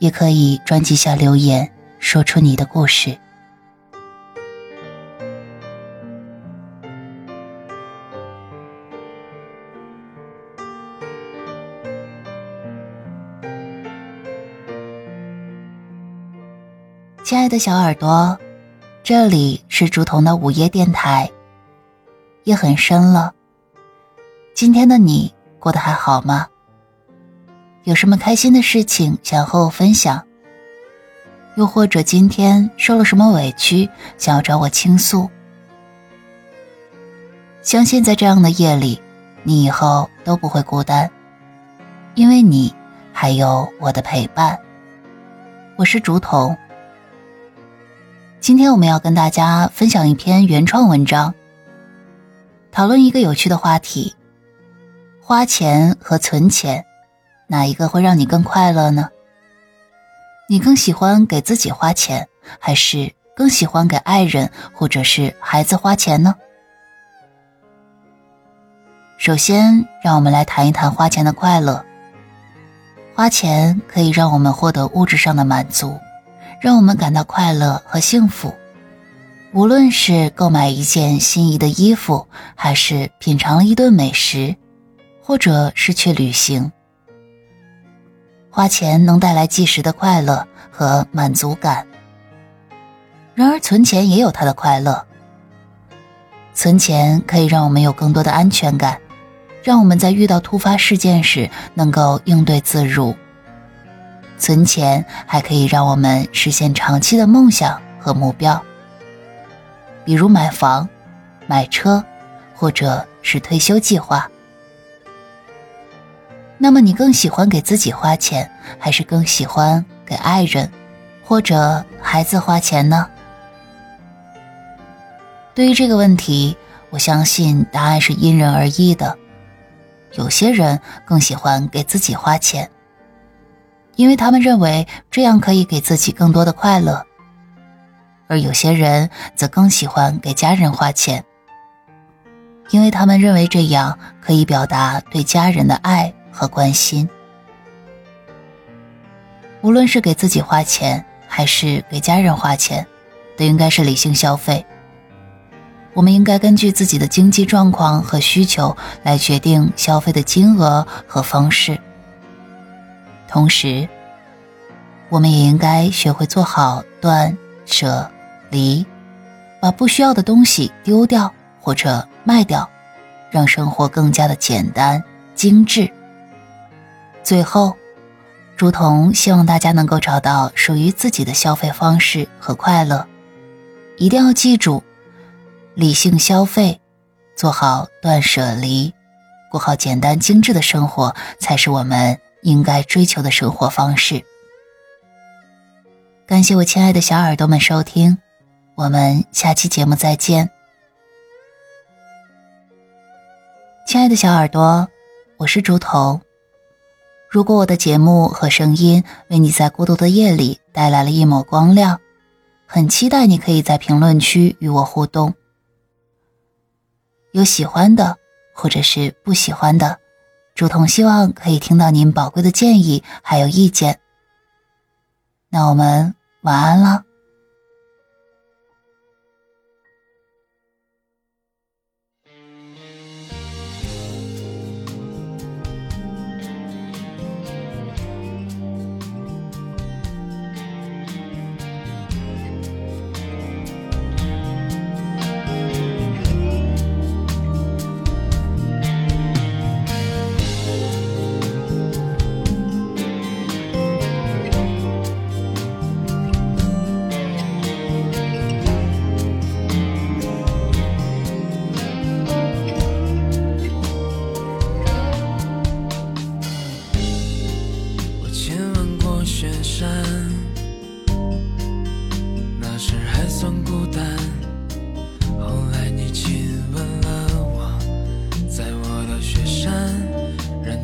也可以专辑下留言，说出你的故事。亲爱的小耳朵，这里是竹筒的午夜电台，夜很深了，今天的你过得还好吗？有什么开心的事情想和我分享？又或者今天受了什么委屈，想要找我倾诉？相信在这样的夜里，你以后都不会孤单，因为你还有我的陪伴。我是竹筒。今天我们要跟大家分享一篇原创文章，讨论一个有趣的话题：花钱和存钱，哪一个会让你更快乐呢？你更喜欢给自己花钱，还是更喜欢给爱人或者是孩子花钱呢？首先，让我们来谈一谈花钱的快乐。花钱可以让我们获得物质上的满足，让我们感到快乐和幸福，无论是购买一件心仪的衣服，还是品尝了一顿美食，或者是去旅行。花钱能带来即时的快乐和满足感。然而存钱也有它的快乐。存钱可以让我们有更多的安全感，让我们在遇到突发事件时能够应对自如。存钱还可以让我们实现长期的梦想和目标，比如买房、买车，或者是退休计划。那么你更喜欢给自己花钱，还是更喜欢给爱人或者孩子花钱呢？对于这个问题，我相信答案是因人而异的。有些人更喜欢给自己花钱，因为他们认为这样可以给自己更多的快乐，而有些人则更喜欢给家人花钱，因为他们认为这样可以表达对家人的爱和关心。无论是给自己花钱还是给家人花钱，都应该是理性消费。我们应该根据自己的经济状况和需求来决定消费的金额和方式。同时，我们也应该学会做好断舍离，把不需要的东西丢掉或者卖掉，让生活更加的简单精致。最后，竹筒希望大家能够找到属于自己的消费方式和快乐，一定要记住，理性消费，做好断舍离，过好简单精致的生活，才是我们应该追求的生活方式。感谢我亲爱的小耳朵们收听，我们下期节目再见。亲爱的小耳朵，我是竹筒。如果我的节目和声音为你在孤独的夜里带来了一抹光亮，很期待你可以在评论区与我互动。有喜欢的或者是不喜欢的，竹筒希望可以听到您宝贵的建议还有意见。那我们晚安了。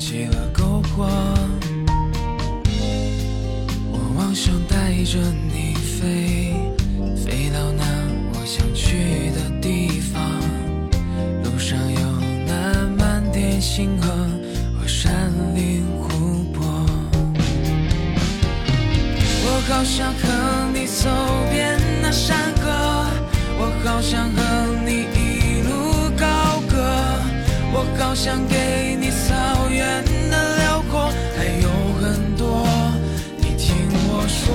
起了篝火，我妄想带着你飞到那我想去的地方。路上有那满天星河和山林湖泊，我好想和你走遍那山河，我好想和你一路高歌，我好想给你草原的辽阔，还有很多，你听我说，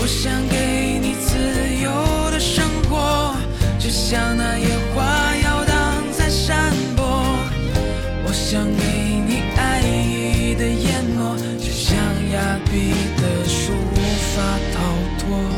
我想给你自由的生活，就像那野花摇荡在山坡，我想给你爱意的眼眸，就像崖壁的树无法逃脱。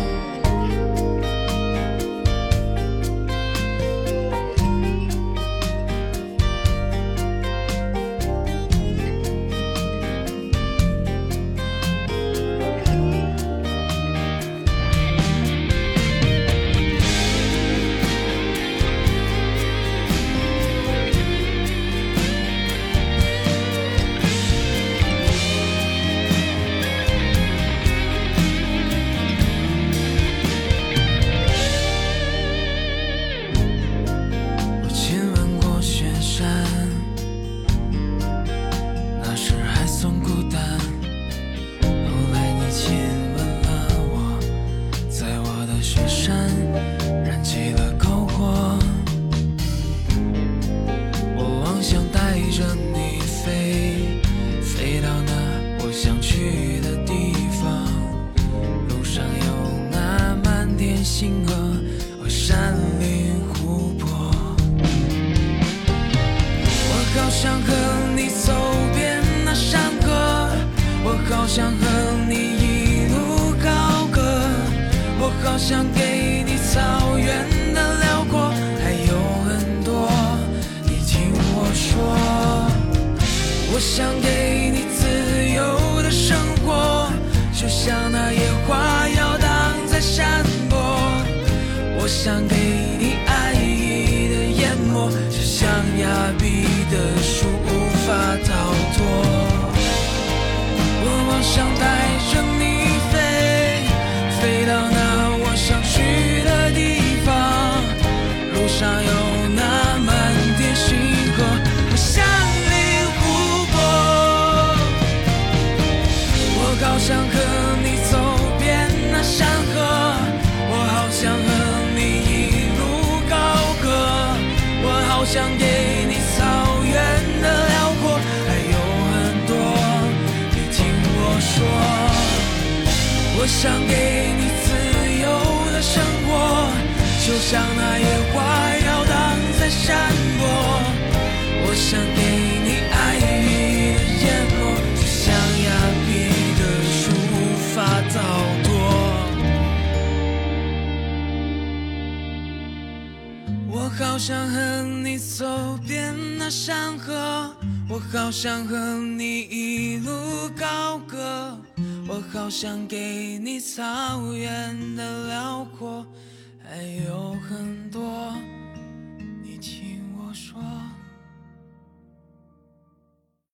我好想和你走遍那山河，我好想和你一路高歌，我好想给你草原的辽阔，还有